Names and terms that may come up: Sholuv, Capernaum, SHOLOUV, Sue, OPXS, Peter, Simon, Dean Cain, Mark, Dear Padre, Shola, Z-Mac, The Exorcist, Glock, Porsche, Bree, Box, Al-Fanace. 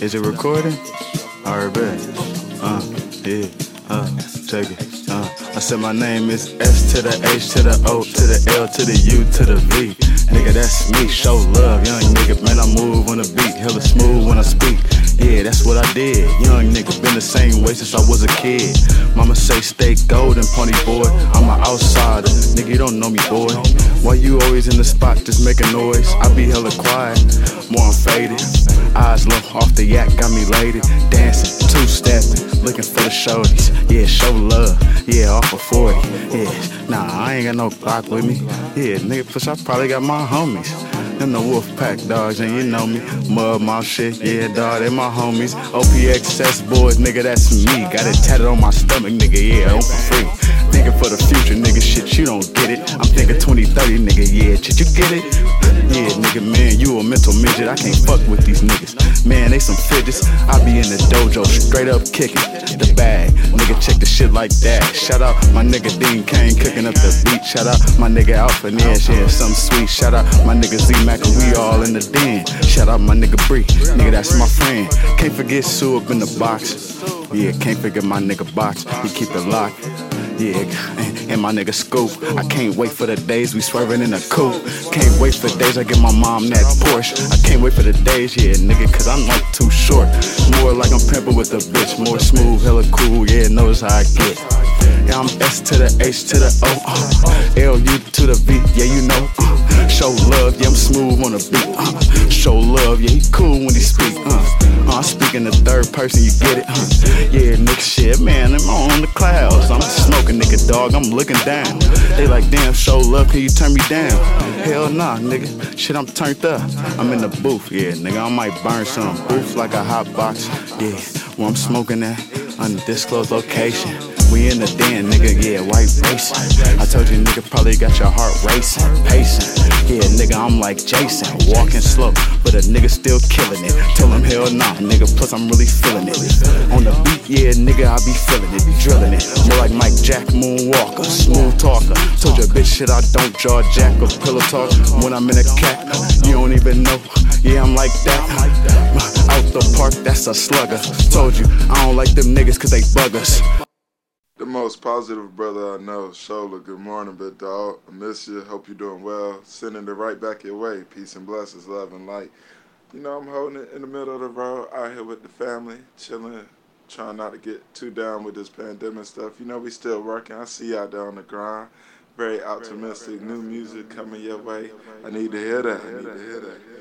Is it recording? Alright, bet. Check it. I said my name is S to the H to the O to the L to the U to the V. Nigga, that's me, show love, young nigga, man, I move on the beat, hella smooth when I speak. Yeah, that's what I did, young nigga, been the same way since I was a kid. Mama say stay golden, pony boy, I'm an outsider, nigga, you don't know me, boy. Why you always in the spot just making noise? I be hella quiet, more I'm faded, eyes low off the yak, got me laid, dancing, two-stepping, looking for the shorties. Yeah, show love, yeah, off of 40, yeah, nah, I ain't got no Glock with me. Yeah, nigga, plus I probably got my homies. Them the wolf pack dogs, and you know me. Mud mouth shit, yeah, dog, they my homies. OPXS boys, nigga, that's me. Got it tatted on my stomach, nigga, yeah, open free. Thinking for the future, nigga, shit, you don't get it. I'm thinking 2030, nigga, yeah, shit, you get it? Yeah, nigga, man, you a mental midget, I can't fuck with these niggas. Man, they some fidgets, I be in the dojo, straight up kicking the bag. Nigga, check the shit like that. Shout out my nigga Dean Cain, cooking up the beat. Shout out my nigga Al-Fanace, yeah, something sweet. Shout out my nigga Z-Mac, we all in the den. Shout out my nigga Bree, nigga, that's my friend. Can't forget Sue up in the box. Yeah, can't forget my nigga Box, he keep it locked. Yeah, and my nigga Scoop. I can't wait for the days we swerving in a coupe. Can't wait for days I get my mom that Porsche. I can't wait for the days, yeah, nigga, cause I'm like too short. More like I'm pimping with a bitch. More smooth, hella cool, yeah, knows how I get. Yeah, I'm S to the H to the O, L-U to the V, yeah, you know. Show love, yeah, I'm smooth on the beat. Show love, yeah, he cool when he speak. I'm speaking the third person, you get it? Yeah, nigga, shit, man, I'm on the clouds. I'm smoking, nigga, dog, I'm looking down. They like, damn, show love, can you turn me down? Hell nah, nigga, shit, I'm turned up. I'm in the booth, yeah, nigga, I might burn some. Booth like a hot box, yeah, where I'm smoking at, undisclosed location. We in the den, nigga, yeah, white racing. I told you, nigga, probably got your heart racing, pacing. Yeah, nigga, I'm like Jason, walking slow, but a nigga still killing it. Tell him hell nah, nigga, plus I'm really feeling it. On the beat, yeah, nigga, I be feeling it, be drilling it. More like Mike Jack, moonwalker, smooth talker. Told your bitch shit, I don't draw jack or pillow talk. When I'm in a cat, you don't even know, yeah, I'm like that. Out the park, that's a slugger. Told you, I don't like them niggas cause they bug us. The most positive brother I know, Shola. Good morning, big dog. I miss you. Hope you're doing well. Sending it right back your way. Peace and blessings, love and light. You know, I'm holding it in the middle of the road, out here with the family, chilling, trying not to get too down with this pandemic stuff. You know, we still working. I see you out there on the grind. Very optimistic. New music coming your way. I need to hear that.